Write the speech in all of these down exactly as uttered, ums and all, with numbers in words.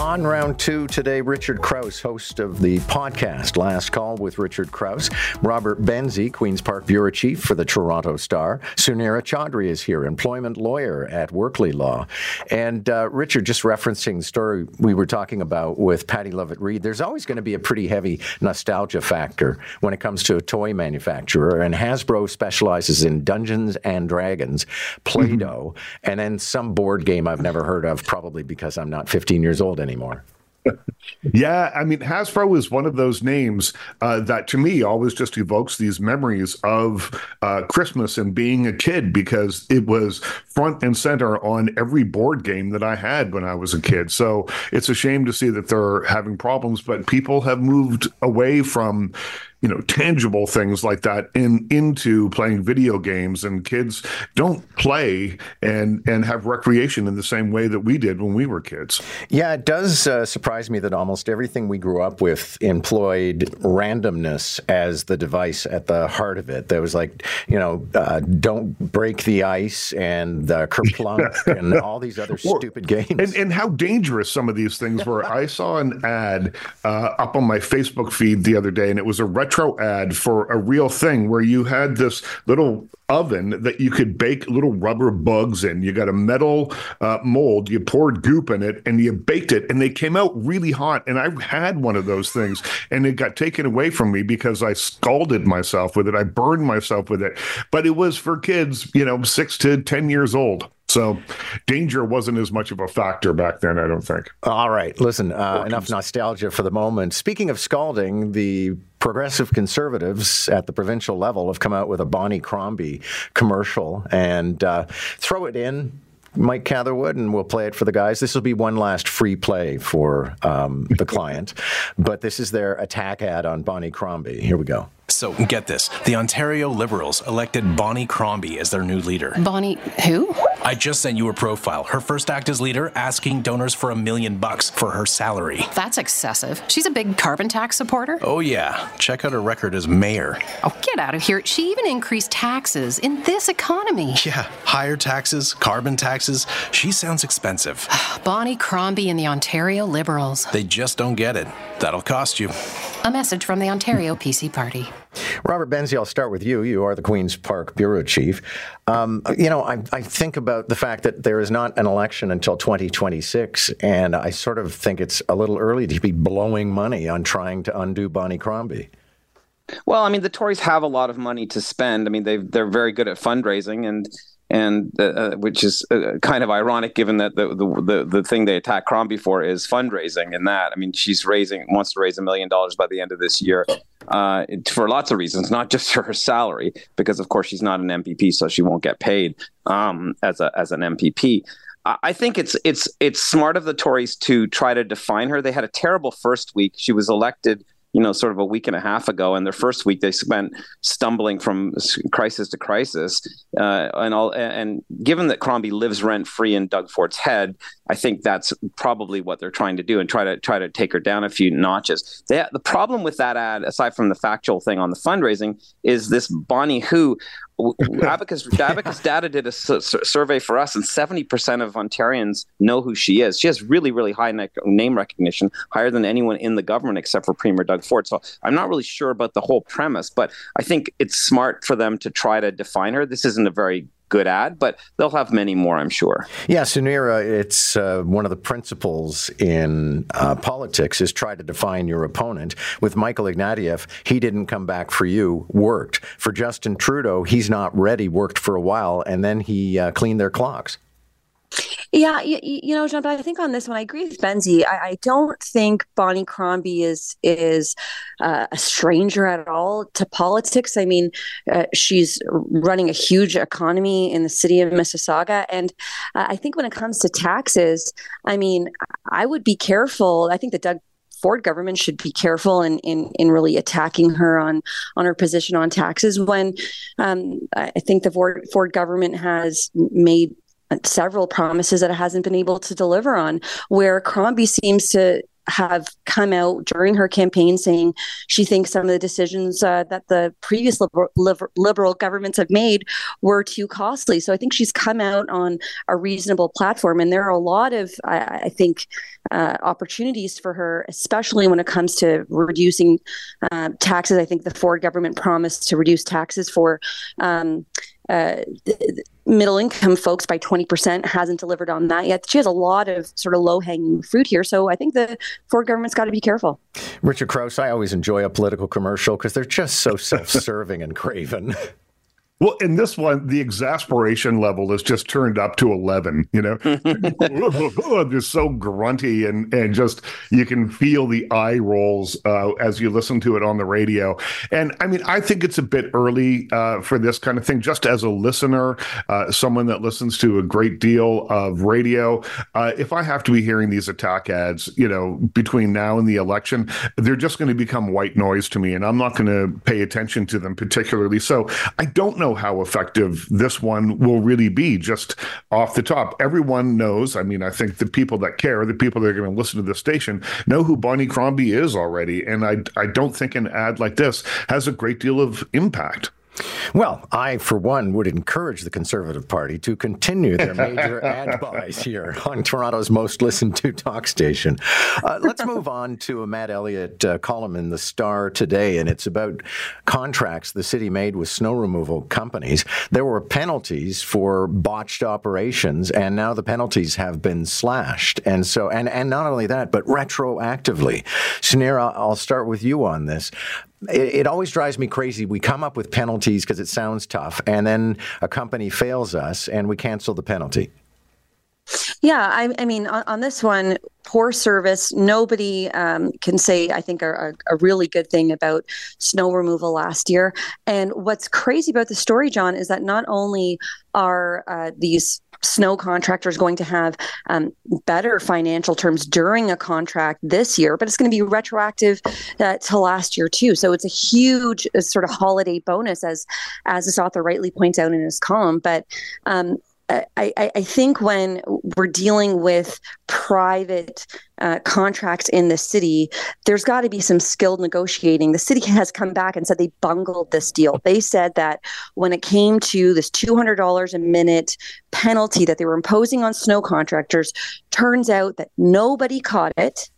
On round two today, Richard Crouse, host of the podcast Last Call with Richard Crouse. Robert Benzie, Queen's Park Bureau Chief for the Toronto Star. Sunira Chaudhry is here, employment lawyer at Workley Law. And uh, Richard, just referencing the story we were talking about with Patty Lovett-Reed, there's always going to be a pretty heavy nostalgia factor when it comes to a toy manufacturer. And Hasbro specializes in Dungeons and Dragons, Play-Doh, mm-hmm. and then some board game I've never heard of, probably because I'm not fifteen years old anymore. Anymore. Yeah, I mean, Hasbro is one of those names uh, that to me always just evokes these memories of uh, Christmas and being a kid, because it was front and center on every board game that I had when I was a kid. So it's a shame to see that they're having problems, but people have moved away from, you know, tangible things like that in into playing video games, and kids don't play and and have recreation in the same way that we did when we were kids. Yeah, it does uh, surprise me that almost everything we grew up with employed randomness as the device at the heart of it. There was like, you know, uh, don't break the ice and uh, Kerplunk and all these other or, stupid games. And, and how dangerous some of these things were. I saw an ad uh, up on my Facebook feed the other day, and it was a retro ad for a real thing where you had this little oven that you could bake little rubber bugs in. You got a metal uh, mold, you poured goop in it, and you baked it, and they came out really hot. And I had one of those things, and it got taken away from me because I scalded myself with it. I burned myself with it. But it was for kids, you know, six to ten years old. So danger wasn't as much of a factor back then, I don't think. All right. Listen, uh, enough nostalgia for the moment. Speaking of scalding, the Progressive Conservatives at the provincial level have come out with a Bonnie Crombie commercial, and uh, throw it in, Mike Catherwood, and we'll play it for the guys. This will be one last free play for um, the client, but this is their attack ad on Bonnie Crombie. Here we go. So get this, the Ontario Liberals elected Bonnie Crombie as their new leader. Bonnie who? I just sent you her profile. Her first act as leader, asking donors for a million bucks for her salary. That's excessive. She's a big carbon tax supporter. Oh yeah, check out her record as mayor. Oh, get out of here. She even increased taxes in this economy. Yeah, higher taxes, carbon taxes. She sounds expensive. Bonnie Crombie and the Ontario Liberals. They just don't get it. That'll cost you. A message from the Ontario P C Party. Robert Benzie, I'll start with you. You are the Queen's Park Bureau Chief. Um, you know, I, I think about the fact that there is not an election until twenty twenty-six, and I sort of think it's a little early to be blowing money on trying to undo Bonnie Crombie. Well, I mean, the Tories have a lot of money to spend. I mean, they've, they're very good at fundraising, and and uh, which is uh, kind of ironic, given that the, the the the thing they attack Crombie for is fundraising. And that, I mean, she's raising wants to raise a million dollars by the end of this year. Uh, for lots of reasons, not just for her salary, because of course she's not an M P P, so she won't get paid um, as a as an M P P. I think it's it's it's smart of the Tories to try to define her. They had a terrible first week. She was elected, you know, sort of a week and a half ago, and their first week they spent stumbling from crisis to crisis. Uh, and all, and given that Crombie lives rent free in Doug Ford's head, I think that's probably what they're trying to do, and try to try to take her down a few notches. They, the problem with that ad, aside from the factual thing on the fundraising, is this Bonnie who. Abacus, Abacus Data did a su- survey for us, and seventy percent of Ontarians know who she is. She has really, really high ne- name recognition, higher than anyone in the government except for Premier Doug Ford. So I'm not really sure about the whole premise, but I think it's smart for them to try to define her. This isn't a very good ad, but they'll have many more, I'm sure. Yeah, Sunira, it's uh, one of the principles in uh, politics is try to define your opponent. With Michael Ignatieff, he didn't come back for you, worked. For Justin Trudeau, he's not ready, worked for a while, and then he uh, cleaned their clocks. Yeah, you, you know, John, but I think on this one, I agree with Benzie. I, I don't think Bonnie Crombie is is uh, a stranger at all to politics. I mean, uh, she's running a huge economy in the city of Mississauga. And uh, I think when it comes to taxes, I mean, I would be careful. I think the Doug Ford government should be careful in, in, in really attacking her on, on her position on taxes when um, I think the Ford, Ford government has made several promises that it hasn't been able to deliver on, where Crombie seems to have come out during her campaign saying she thinks some of the decisions uh, that the previous liberal, liberal, liberal governments have made were too costly. So I think she's come out on a reasonable platform. And there are a lot of, I, I think, uh, opportunities for her, especially when it comes to reducing uh, taxes. I think the Ford government promised to reduce taxes for um, uh, th- middle income folks by twenty percent, hasn't delivered on that yet. She has a lot of sort of low hanging fruit here. So I think the Ford government's got to be careful. Richard Crouse, I always enjoy a political commercial because they're just so self-serving and craven. Well, in this one, the exasperation level is just turned up to eleven, you know, just so grunty and, and just you can feel the eye rolls uh, as you listen to it on the radio. And I mean, I think it's a bit early uh, for this kind of thing. Just as a listener, uh, someone that listens to a great deal of radio, uh, if I have to be hearing these attack ads, you know, between now and the election, they're just going to become white noise to me, and I'm not going to pay attention to them particularly. So I don't know how effective this one will really be just off the top. Everyone knows, I mean, I think the people that care, the people that are going to listen to the station, know who Bonnie Crombie is already. And I, I don't think an ad like this has a great deal of impact. Well, I, for one, would encourage the Conservative Party to continue their major ad buys here on Toronto's most listened to talk station. Uh, let's move on to a Matt Elliott uh, column in the Star today, and it's about contracts the city made with snow removal companies. There were penalties for botched operations, and now the penalties have been slashed. And so, and, and not only that, but retroactively. Sunira, I'll start with you on this. It always drives me crazy. We come up with penalties because it sounds tough, and then a company fails us, and we cancel the penalty. Yeah, I, I mean, on, on this one, poor service. Nobody um, can say, I think, a, a really good thing about snow removal last year. And what's crazy about the story, John, is that not only are uh, these snow contractors going to have um, better financial terms during a contract this year, but it's going to be retroactive uh, to last year too. So it's a huge uh, sort of holiday bonus, as as this author rightly points out in his column. But um, I, I think when we're dealing with private uh, contracts in the city, there's got to be some skilled negotiating. The city has come back and said they bungled this deal. They said that when it came to this two hundred dollars a minute penalty that they were imposing on snow contractors, turns out that nobody caught it.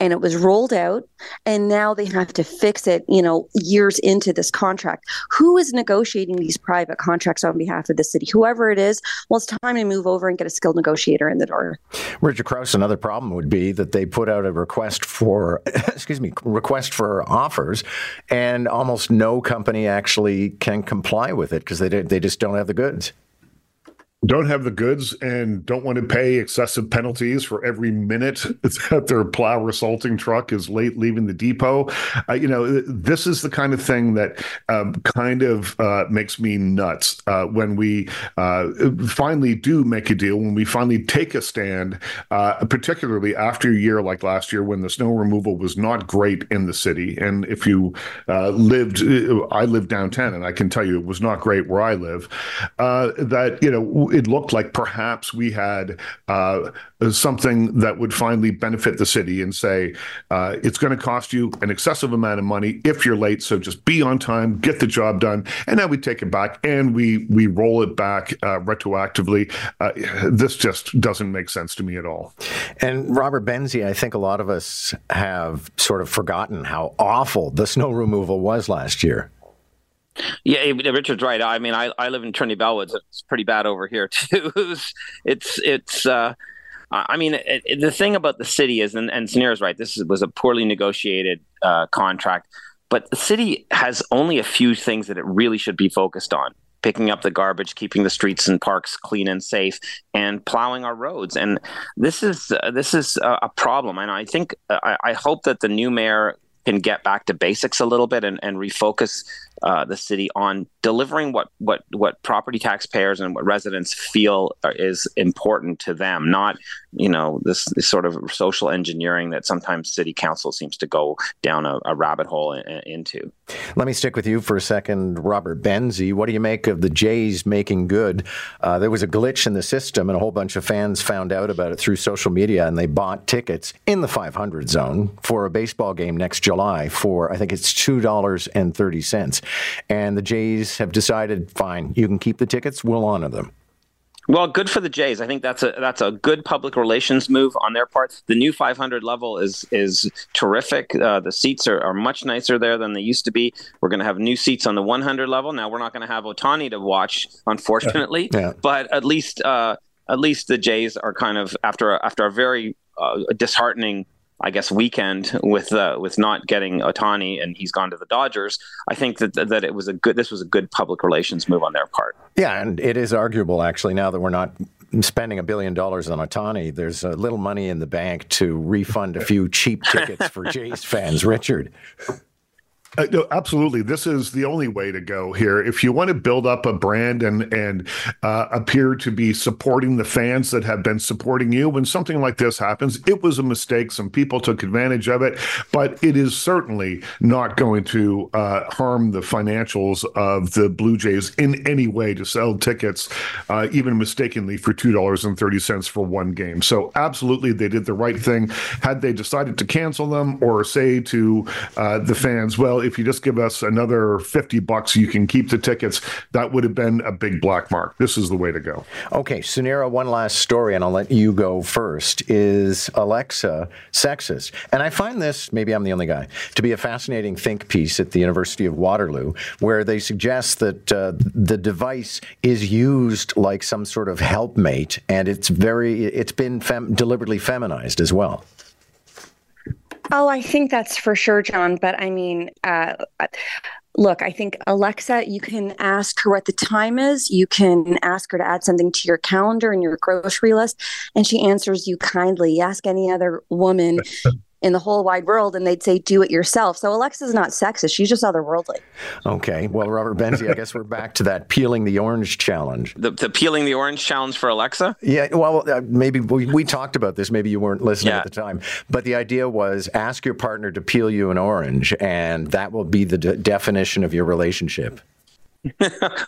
And it was rolled out, and now they have to fix it, you know, years into this contract. Who is negotiating these private contracts on behalf of the city? Whoever it is, well, it's time to move over and get a skilled negotiator in the door. Richard Crouse, another problem would be that they put out a request for, excuse me, request for offers, and almost no company actually can comply with it because they they just don't have the goods. Don't have the goods and don't want to pay excessive penalties for every minute that their plow or salting truck is late leaving the depot. Uh, you know, this is the kind of thing that um, kind of uh, makes me nuts uh, when we uh, finally do make a deal, when we finally take a stand, uh, particularly after a year like last year when the snow removal was not great in the city. And if you uh, lived, I lived downtown, and I can tell you it was not great where I live, uh, that, you know, it looked like perhaps we had uh, something that would finally benefit the city and say, uh, it's going to cost you an excessive amount of money if you're late, so just be on time, get the job done. And now we take it back and we we roll it back uh, retroactively. Uh, this just doesn't make sense to me at all. And Robert Benzie, I think a lot of us have sort of forgotten how awful the snow removal was last year. Yeah, Richard's right. I mean, I, I live in Trinity Bellwoods. It's pretty bad over here too. It's it's. Uh, I mean, it, it, the thing about the city is, and, and Sunira's right. This is, was a poorly negotiated uh, contract, but the city has only a few things that it really should be focused on: picking up the garbage, keeping the streets and parks clean and safe, and plowing our roads. And this is uh, this is uh, a problem. And I think uh, I, I hope that the new mayor can get back to basics a little bit and, and refocus uh, the city on delivering what, what, what property taxpayers and what residents feel is important to them, not, you know, this, this sort of social engineering that sometimes city council seems to go down a, a rabbit hole in, into. Let me stick with you for a second, Robert Benzie. What do you make of the Jays making good? Uh, there was a glitch in the system, and a whole bunch of fans found out about it through social media, and they bought tickets in the five hundred zone for a baseball game next July for, I think it's two dollars and thirty cents. And the Jays have decided, fine, you can keep the tickets, we'll honor them. Well, good for the Jays. I think that's a that's a good public relations move on their part. The new five hundred level is is terrific. Uh, the seats are, are much nicer there than they used to be. We're going to have new seats on the one hundred level. Now, we're not going to have Ohtani to watch, unfortunately, yeah. Yeah. but at least uh, at least the Jays are kind of after a, after a very uh, disheartening, I guess, weekend with uh, with not getting Ohtani, and he's gone to the Dodgers. I think that that it was a good. This was a good public relations move on their part. Yeah, and it is arguable actually now that we're not spending a billion dollars on Ohtani. There's a little money in the bank to refund a few cheap tickets for Jays fans. Richard. Uh, no, absolutely. This is the only way to go here. If you want to build up a brand and and uh, appear to be supporting the fans that have been supporting you, when something like this happens, it was a mistake. Some people took advantage of it, but it is certainly not going to uh, harm the financials of the Blue Jays in any way to sell tickets, uh, even mistakenly, for two dollars and thirty cents for one game. So absolutely, they did the right thing. Had they decided to cancel them or say to uh, the fans, well, if you just give us another fifty bucks, you can keep the tickets, that would have been a big black mark. This is the way to go. Okay, Sunira, one last story, and I'll let you go first, is Alexa sexist? And I find this, maybe I'm the only guy, to be a fascinating think piece at the University of Waterloo, where they suggest that uh, the device is used like some sort of helpmate, and it's very, it's been fem- deliberately feminized as well. Oh, I think that's for sure, John. But I mean, uh, look, I think Alexa, you can ask her what the time is. You can ask her to add something to your calendar and your grocery list. And she answers you kindly. You ask any other woman in the whole wide world, and they'd say, do it yourself. So Alexa's not sexist. She's just otherworldly. Okay. Well, Robert Benzie, I guess we're back to that peeling the orange challenge. The, the peeling the orange challenge for Alexa? Yeah. Well, uh, maybe we, we talked about this. Maybe you weren't listening yeah. at the time. But the idea was ask your partner to peel you an orange, and that will be the de- definition of your relationship.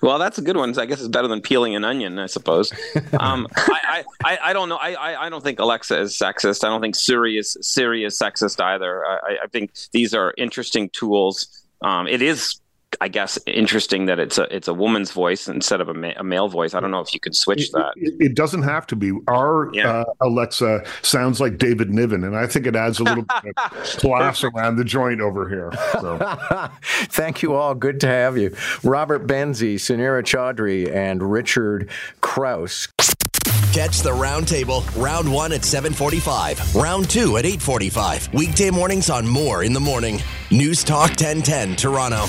Well, that's a good one. I guess it's better than peeling an onion, I suppose. Um, I, I, I don't know. I, I, I don't think Alexa is sexist. I don't think Siri is, Siri is sexist either. I, I think these are interesting tools. Um, it is, I guess, interesting that it's a it's a woman's voice instead of a, ma- a male voice. I don't know if you could switch that. It, it doesn't have to be. Our yeah. uh, Alexa sounds like David Niven, and I think it adds a little bit of class around the joint over here. So. Thank you all. Good to have you. Robert Benzie, Sunira Chaudhry, and Richard Crouse. Catch the roundtable, round one at seven forty-five, round two at eight forty-five. Weekday mornings on More in the Morning. News Talk ten ten, Toronto.